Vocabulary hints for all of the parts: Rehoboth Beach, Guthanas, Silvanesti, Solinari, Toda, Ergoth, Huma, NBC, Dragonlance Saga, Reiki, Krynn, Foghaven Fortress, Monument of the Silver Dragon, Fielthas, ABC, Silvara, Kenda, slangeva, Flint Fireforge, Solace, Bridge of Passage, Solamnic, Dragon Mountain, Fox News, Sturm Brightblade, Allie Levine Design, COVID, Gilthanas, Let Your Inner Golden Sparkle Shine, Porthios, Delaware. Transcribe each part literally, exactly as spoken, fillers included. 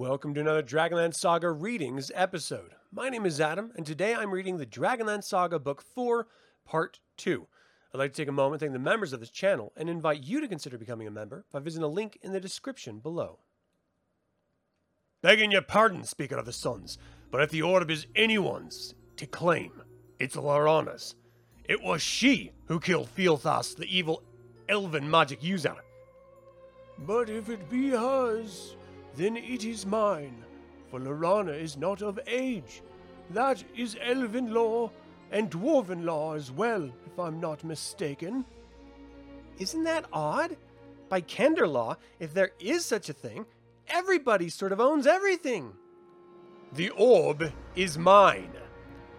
Welcome to another Dragonlance Saga Readings episode. My name is Adam, and today I'm reading the Dragonlance Saga Book four, Part two. I'd like to take a moment to thank the members of this channel and invite you to consider becoming a member by visiting the link in the description below. Begging your pardon, Speaker of the Suns, but if the orb is anyone's to claim, it's Laurana's. It was she who killed Fielthas, the evil elven magic user. But if it be hers, then it is mine, for Laurana is not of age. That is elven law, and dwarven law as well, if I'm not mistaken. Isn't that odd? By Kender law, if there is such a thing, everybody sort of owns everything. The orb is mine.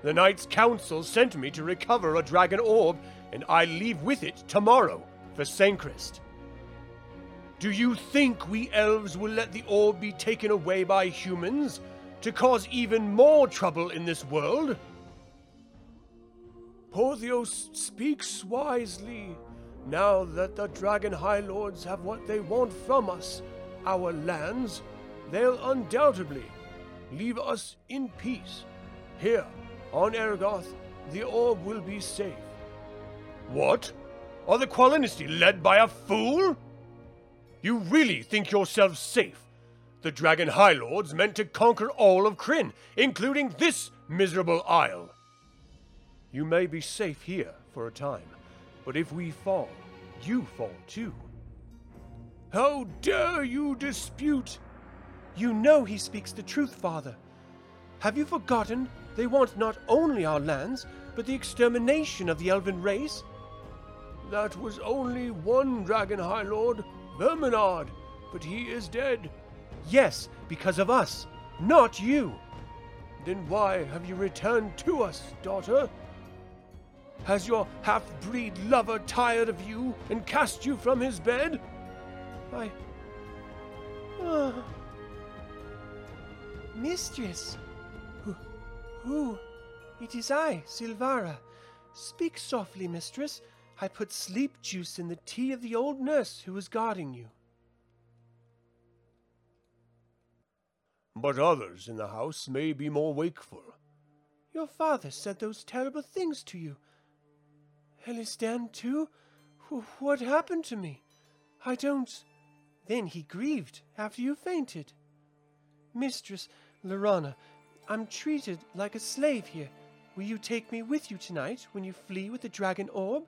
The Knight's Council sent me to recover a dragon orb, and I leave with it tomorrow for Sancrist. Do you think we elves will let the orb be taken away by humans to cause even more trouble in this world? Porthios speaks wisely. Now that the Dragon High Lords have what they want from us, our lands, they'll undoubtedly leave us in peace. Here, on Ergoth, the orb will be safe. What? Are the Qualinesti led by a fool? You really think yourselves safe? The Dragon High Lords meant to conquer all of Krynn, including this miserable isle. You may be safe here for a time, but if we fall, you fall too. How dare you dispute? You know he speaks the truth, Father. Have you forgotten they want not only our lands, but the extermination of the elven race? That was only one Dragon High Lord, Verminard, but he is dead. Yes, because of us, not you. Then why have you returned to us, daughter? Has your half-breed lover tired of you and cast you from his bed? I... Uh... Mistress, who, who? It is I, Silvara. Speak softly, mistress. I put sleep juice in the tea of the old nurse who was guarding you. But others in the house may be more wakeful. Your father said those terrible things to you. Elistan, too? W- what happened to me? I don't... Then he grieved after you fainted. Mistress Laurana, I'm treated like a slave here. Will you take me with you tonight when you flee with the dragon orb?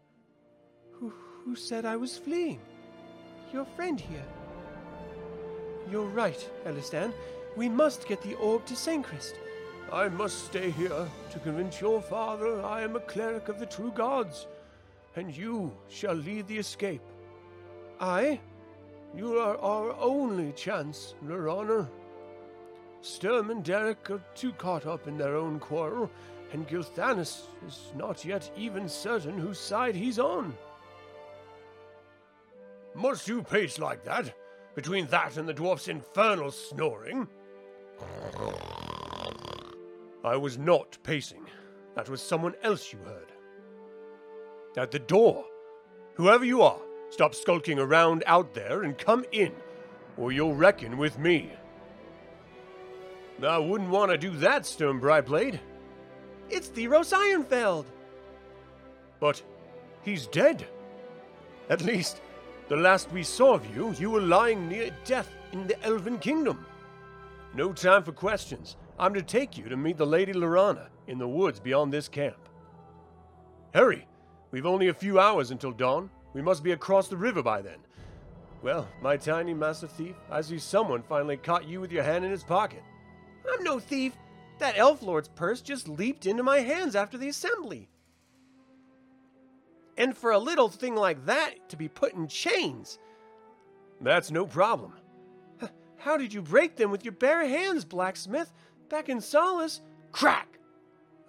Who, who said I was fleeing? Your friend here. You're right, Elistan. We must get the orb to Sancrist. I must stay here to convince your father I am a cleric of the true gods, and you shall lead the escape. I? You are our only chance, Laurana. Sturm and Derek are too caught up in their own quarrel, and Gilthanas is not yet even certain whose side he's on. Must you pace like that? Between that and the dwarf's infernal snoring? I was not pacing. That was someone else you heard. At the door. Whoever you are, stop skulking around out there and come in, or you'll reckon with me. I wouldn't want to do that, Sturm Brightblade. It's Theros Ironfeld! But he's dead. At least... The last we saw of you, you were lying near death in the Elven Kingdom. No time for questions. I'm to take you to meet the Lady Laurana in the woods beyond this camp. Hurry! We've only a few hours until dawn. We must be across the river by then. Well, my tiny master thief, I see someone finally caught you with your hand in his pocket. I'm no thief! That elf lord's purse just leaped into my hands after the assembly. And for a little thing like that to be put in chains. That's no problem. How did you break them with your bare hands, blacksmith? Back in Solace, crack!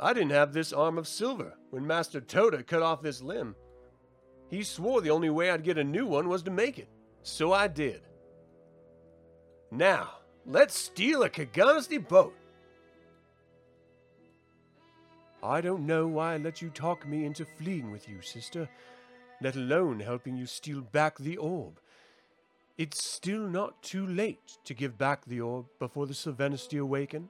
I didn't have this arm of silver when Master Toda cut off this limb. He swore the only way I'd get a new one was to make it, so I did. Now, let's steal a Kagonesti boat. I don't know why I let you talk me into fleeing with you, sister, let alone helping you steal back the orb. It's still not too late to give back the orb before the Silvanesti awaken.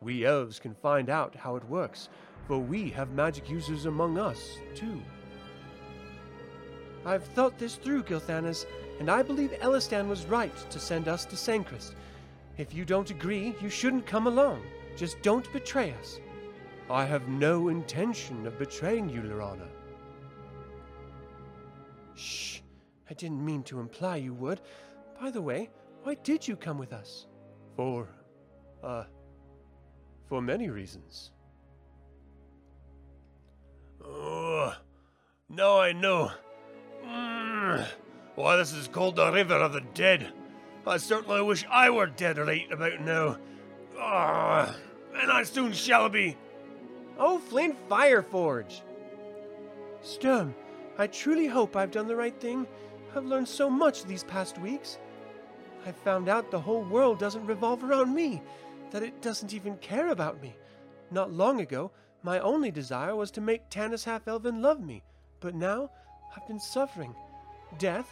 We elves can find out how it works, for we have magic users among us, too. I've thought this through, Gilthanas, and I believe Elistan was right to send us to Sancrist. If you don't agree, you shouldn't come along. Just don't betray us. I have no intention of betraying you, Laurana. Shh. I didn't mean to imply you would. By the way, why did you come with us? For, uh, for many reasons. Oh, now I know. Mm. Why this is called the River of the Dead. I certainly wish I were dead right about now. Oh, and I soon shall be. Oh, Flint Fireforge! Sturm, I truly hope I've done the right thing. I've learned so much these past weeks. I've found out the whole world doesn't revolve around me, that it doesn't even care about me. Not long ago, my only desire was to make Tanis Half-Elven love me, but now I've been suffering, death,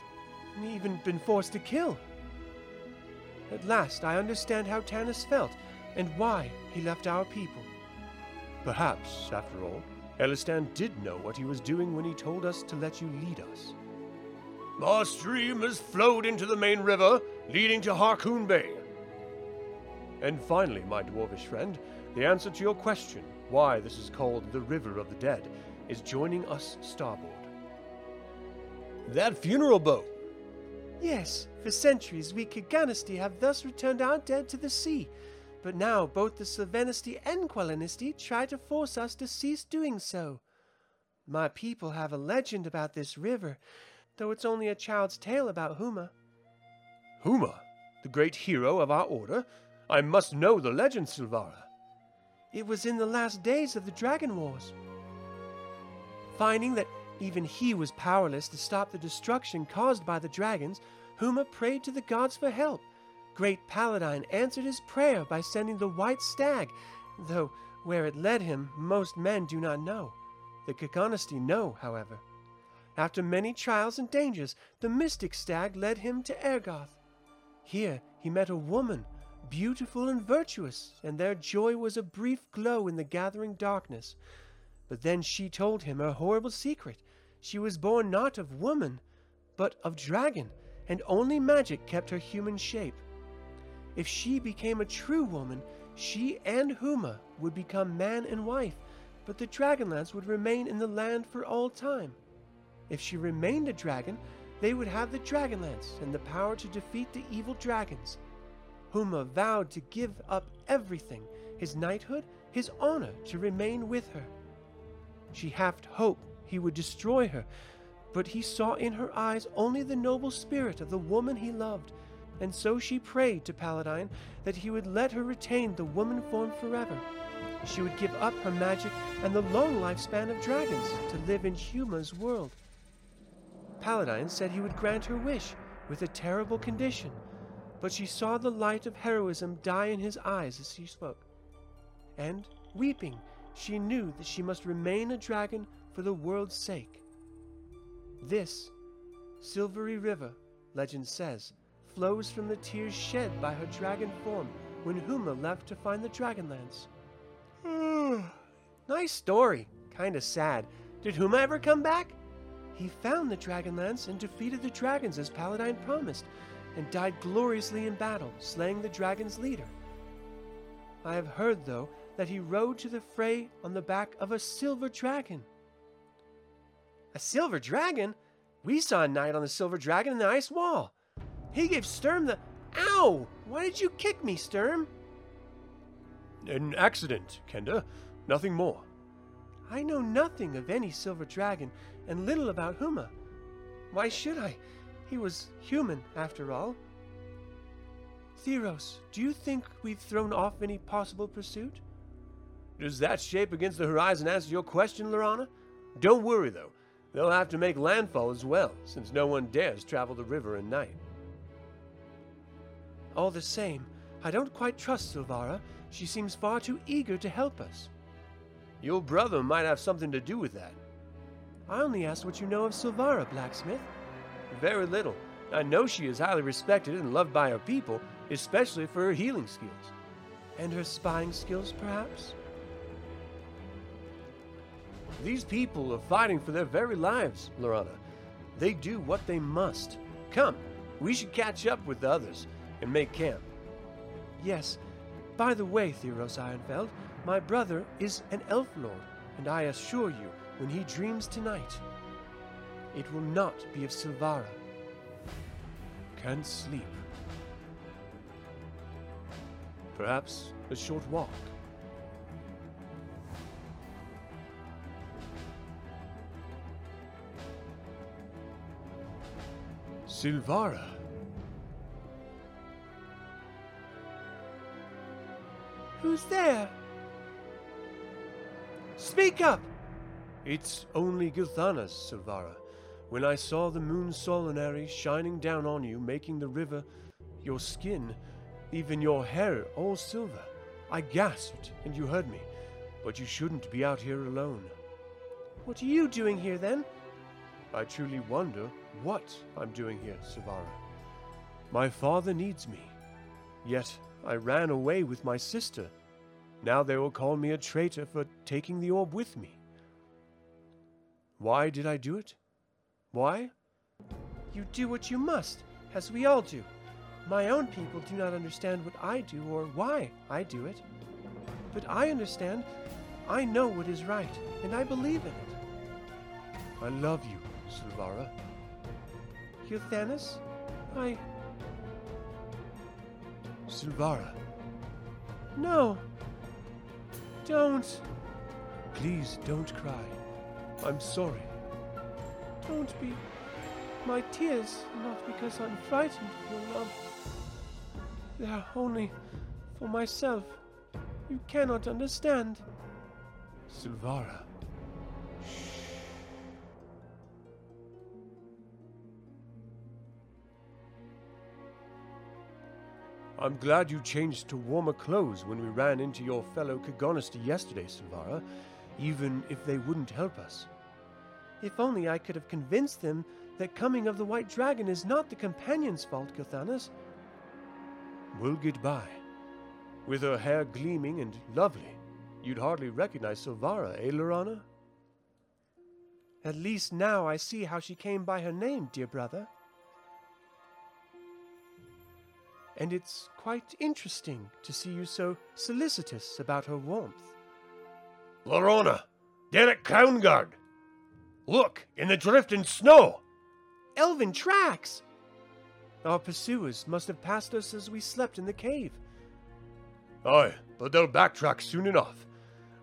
and even been forced to kill. At last, I understand how Tanis felt and why he left our people. Perhaps, after all, Elistan did know what he was doing when he told us to let you lead us. Our stream has flowed into the main river, leading to Harkoon Bay. And finally, my dwarvish friend, the answer to your question, why this is called the River of the Dead, is joining us starboard. That funeral boat! Yes, for centuries we Kagonesti have thus returned our dead to the sea, but now both the Silvanesti and Qualinesti try to force us to cease doing so. My people have a legend about this river, though it's only a child's tale about Huma. Huma, the great hero of our order? I must know the legend, Silvara. It was in the last days of the Dragon Wars. Finding that even he was powerless to stop the destruction caused by the dragons, Huma prayed to the gods for help. Great Paladine answered his prayer by sending the White Stag, though where it led him most men do not know. The Kagonesti know, however. After many trials and dangers, the Mystic Stag led him to Ergoth. Here he met a woman, beautiful and virtuous, and their joy was a brief glow in the gathering darkness. But then she told him her horrible secret. She was born not of woman, but of dragon, and only magic kept her human shape. If she became a true woman, she and Huma would become man and wife, but the Dragonlance would remain in the land for all time. If she remained a dragon, they would have the Dragonlance and the power to defeat the evil dragons. Huma vowed to give up everything, his knighthood, his honor, to remain with her. She half hoped he would destroy her, but he saw in her eyes only the noble spirit of the woman he loved, and so she prayed to Paladine that he would let her retain the woman form forever. She would give up her magic and the long lifespan of dragons to live in Huma's world. Paladine said he would grant her wish with a terrible condition, but she saw the light of heroism die in his eyes as she spoke. And, weeping, she knew that she must remain a dragon for the world's sake. This silvery river, legend says, flows from the tears shed by her dragon form when Huma left to find the Dragonlance. Nice story. Kinda sad. Did Huma ever come back? He found the Dragonlance and defeated the dragons as Paladine promised, and died gloriously in battle, slaying the dragon's leader. I have heard, though, that he rode to the fray on the back of a silver dragon. A silver dragon? We saw a knight on the silver dragon in the ice wall. He gave Sturm the... Ow! Why did you kick me, Sturm? An accident, Kenda. Nothing more. I know nothing of any silver dragon, and little about Huma. Why should I? He was human, after all. Theros, do you think we've thrown off any possible pursuit? Does that shape against the horizon answer your question, Laurana? Don't worry, though. They'll have to make landfall as well, since no one dares travel the river at night. All the same, I don't quite trust Silvara. She seems far too eager to help us. Your brother might have something to do with that. I only asked what you know of Silvara, Blacksmith. Very little, I know she is highly respected and loved by her people, especially for her healing skills. And her spying skills, perhaps? These people are fighting for their very lives, Laurana. They do what they must. Come, we should catch up with the others and make camp. Yes. By the way, Theros Ironfeld, my brother is an elf lord, and I assure you, when he dreams tonight, it will not be of Silvara. Can sleep. Perhaps a short walk. Silvara. Who's there? Speak up! It's only Gilthanas, Silvara. When I saw the moon Solinari shining down on you, making the river, your skin, even your hair, all silver, I gasped and you heard me. But you shouldn't be out here alone. What are you doing here, then? I truly wonder what I'm doing here, Silvara. My father needs me. Yet I ran away with my sister. Now they will call me a traitor for taking the orb with me. Why did I do it? Why? You do what you must, as we all do. My own people do not understand what I do or why I do it. But I understand. I know what is right, and I believe in it. I love you, Silvara. Guthanas, I... Silvara. No. Don't. Please don't cry. I'm sorry. Don't be. My tears are not because I'm frightened of your love. They are only for myself. You cannot understand. Silvara. Shh. I'm glad you changed to warmer clothes when we ran into your fellow Kagonesti yesterday, Silvara, even if they wouldn't help us. If only I could have convinced them that coming of the White Dragon is not the companion's fault, Guthanas. We'll get by. With her hair gleaming and lovely, you'd hardly recognize Silvara, eh, Laurana? At least now I see how she came by her name, dear brother. And it's quite interesting to see you so solicitous about her warmth. Laurana! Derek Crownguard! Look, in the drifting snow! Elven tracks! Our pursuers must have passed us as we slept in the cave. Aye, but they'll backtrack soon enough.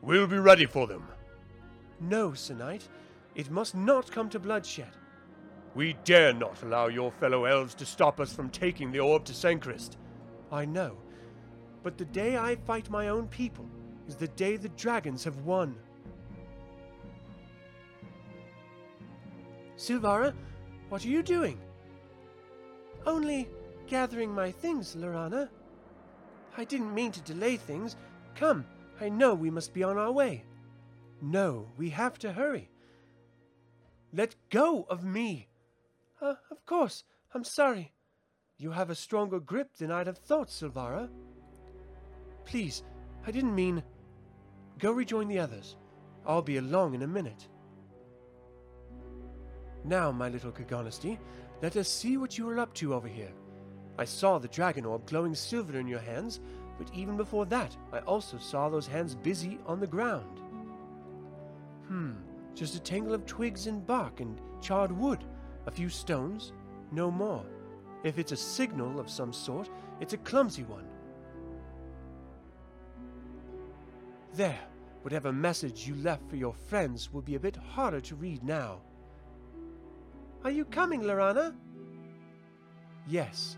We'll be ready for them. No, Sir Knight. It must not come to bloodshed. We dare not allow your fellow elves to stop us from taking the orb to Sancrist. I know, but the day I fight my own people is the day the dragons have won. Silvara, what are you doing? Only gathering my things, Laurana. I didn't mean to delay things. Come, I know we must be on our way. No, we have to hurry. Let go of me! Uh, of course, I'm sorry. You have a stronger grip than I'd have thought, Silvara. Please, I didn't mean... Go rejoin the others. I'll be along in a minute. Now, my little Kagonesti, let us see what you are up to over here. I saw the dragon orb glowing silver in your hands, but even before that, I also saw those hands busy on the ground. Hmm, just a tangle of twigs and bark and charred wood. A few stones, no more. If it's a signal of some sort, it's a clumsy one. There, whatever message you left for your friends will be a bit harder to read now. Are you coming, Laurana? Yes.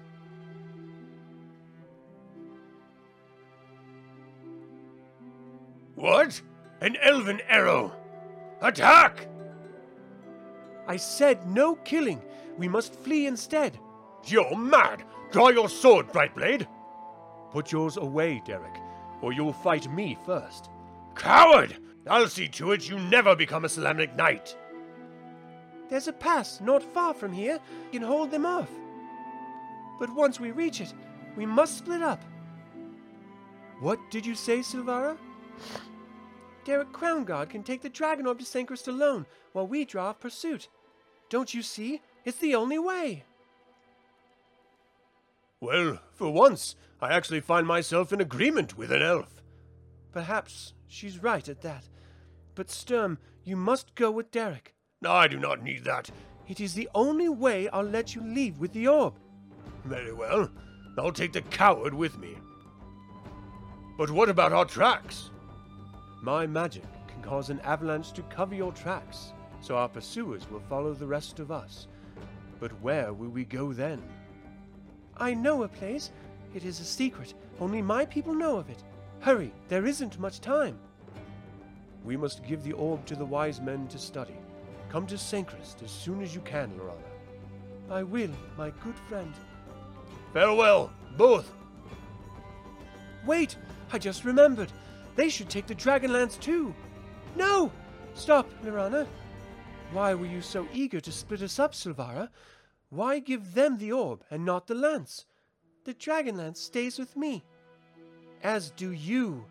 What? An elven arrow! Attack! I said no killing. We must flee instead. You're mad! Draw your sword, Brightblade! Put yours away, Derek, or you'll fight me first. Coward! I'll see to it you never become a Solamnic knight. There's a pass not far from here. You can hold them off. but once we reach it, we must split up. What did you say, Silvara? Derek Crownguard can take the dragon orb to Sancrist alone while we draw off pursuit. Don't you see? It's the only way. Well, for once, I actually find myself in agreement with an elf. Perhaps she's right at that. But Sturm, you must go with Derek. I do not need that. It is the only way I'll let you leave with the orb. Very well. I'll take the coward with me. But what about our tracks? My magic can cause an avalanche to cover your tracks, so our pursuers will follow the rest of us. But where will we go then? I know a place. It is a secret. Only my people know of it. Hurry, there isn't much time. We must give the orb to the wise men to study. Come to Sancrist as soon as you can, Laurana. I will, my good friend. Farewell, both. Wait, I just remembered. They should take the Dragonlance too. No! Stop, Laurana. Why were you so eager to split us up, Silvara? Why give them the orb and not the lance? The Dragonlance stays with me. As do you.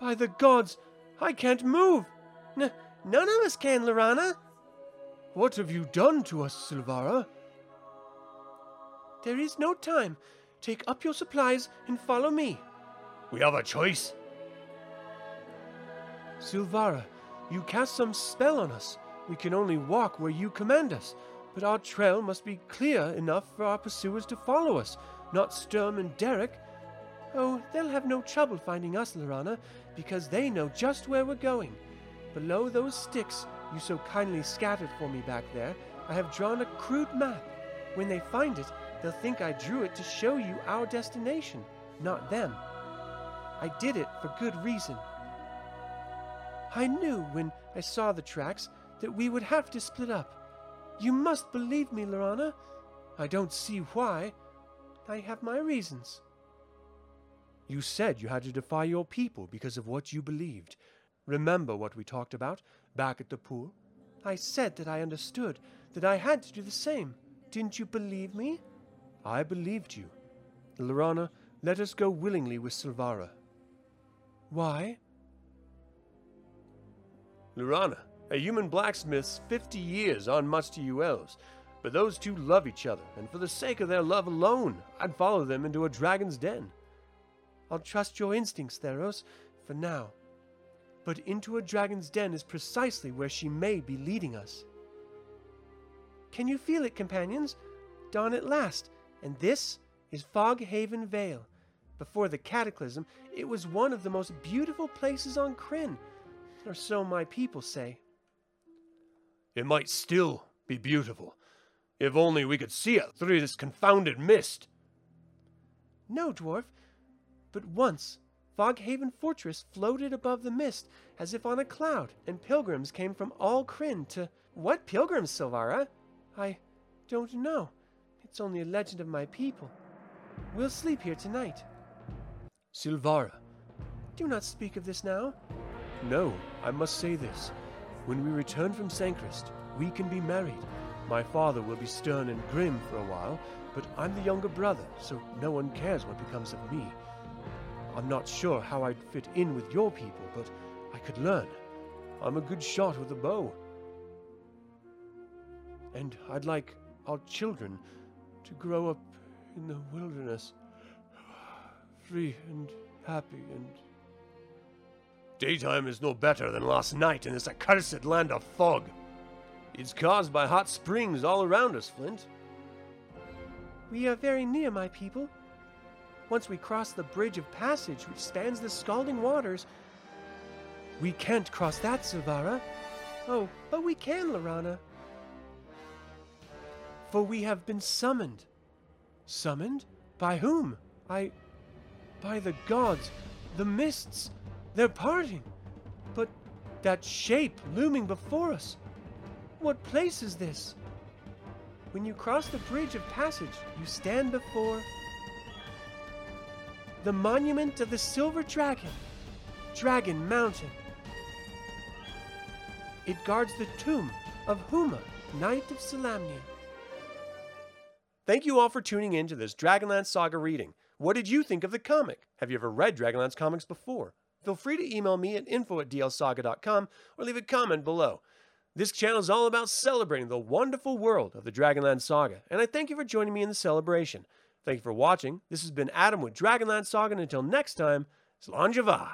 By the gods, I can't move. N- none of us can, Laurana. What have you done to us, Silvara? There is no time. Take up your supplies and follow me. We have a choice. Silvara, you cast some spell on us. We can only walk where you command us, but our trail must be clear enough for our pursuers to follow us, not Sturm and Derek. Oh, they'll have no trouble finding us, Laurana, because they know just where we're going. Below those sticks you so kindly scattered for me back there, I have drawn a crude map. When they find it, they'll think I drew it to show you our destination, not them. I did it for good reason. I knew when I saw the tracks that we would have to split up. You must believe me, Laurana. I don't see why. I have my reasons. You said you had to defy your people because of what you believed. Remember what we talked about back at the pool? I said that I understood, that I had to do the same. Didn't you believe me? I believed you. Laurana, let us go willingly with Silvara. Why? Laurana, a human blacksmith's fifty years aren't much to you elves, but those two love each other, and for the sake of their love alone, I'd follow them into a dragon's den. I'll trust your instincts, Theros, for now. But into a dragon's den is precisely where she may be leading us. Can you feel it, companions? Dawn at last, and this is Foghaven Vale. Before the cataclysm, it was one of the most beautiful places on Krynn, or so my people say. It might still be beautiful, if only we could see it through this confounded mist. No, dwarf, but once Foghaven Fortress floated above the mist as if on a cloud, and pilgrims came from all Krynn to... What pilgrims, Silvara? I don't know. It's only a legend of my people. We'll sleep here tonight. Silvara. Do not speak of this now. No, I must say this. When we return from Sancrist, we can be married. My father will be stern and grim for a while, but I'm the younger brother, so no one cares what becomes of me. I'm not sure how I'd fit in with your people, but I could learn. I'm a good shot with a bow. And I'd like our children to grow up in the wilderness, free and happy and... Daytime is no better than last night in this accursed land of fog. It's caused by hot springs all around us, Flint. We are very near, my people. Once we cross the Bridge of Passage, which spans the scalding waters... We can't cross that, Silvara. Oh, but we can, Laurana. For we have been summoned. Summoned? By whom? I... By the gods. The mists. They're parting. But that shape looming before us. What place is this? When you cross the Bridge of Passage, you stand before... the monument of the Silver Dragon. Dragon Mountain. It guards the tomb of Huma, Knight of Solamnic. Thank you all for tuning in to this Dragonlance Saga reading. What did you think of the comic? Have you ever read Dragonlance comics before? Feel free to email me at info at d l saga dot com or leave a comment below. This channel is all about celebrating the wonderful world of the Dragonlance Saga, and I thank you for joining me in the celebration. Thank you for watching. This has been Adam with Dragonlance Saga, and until next time, slangeva!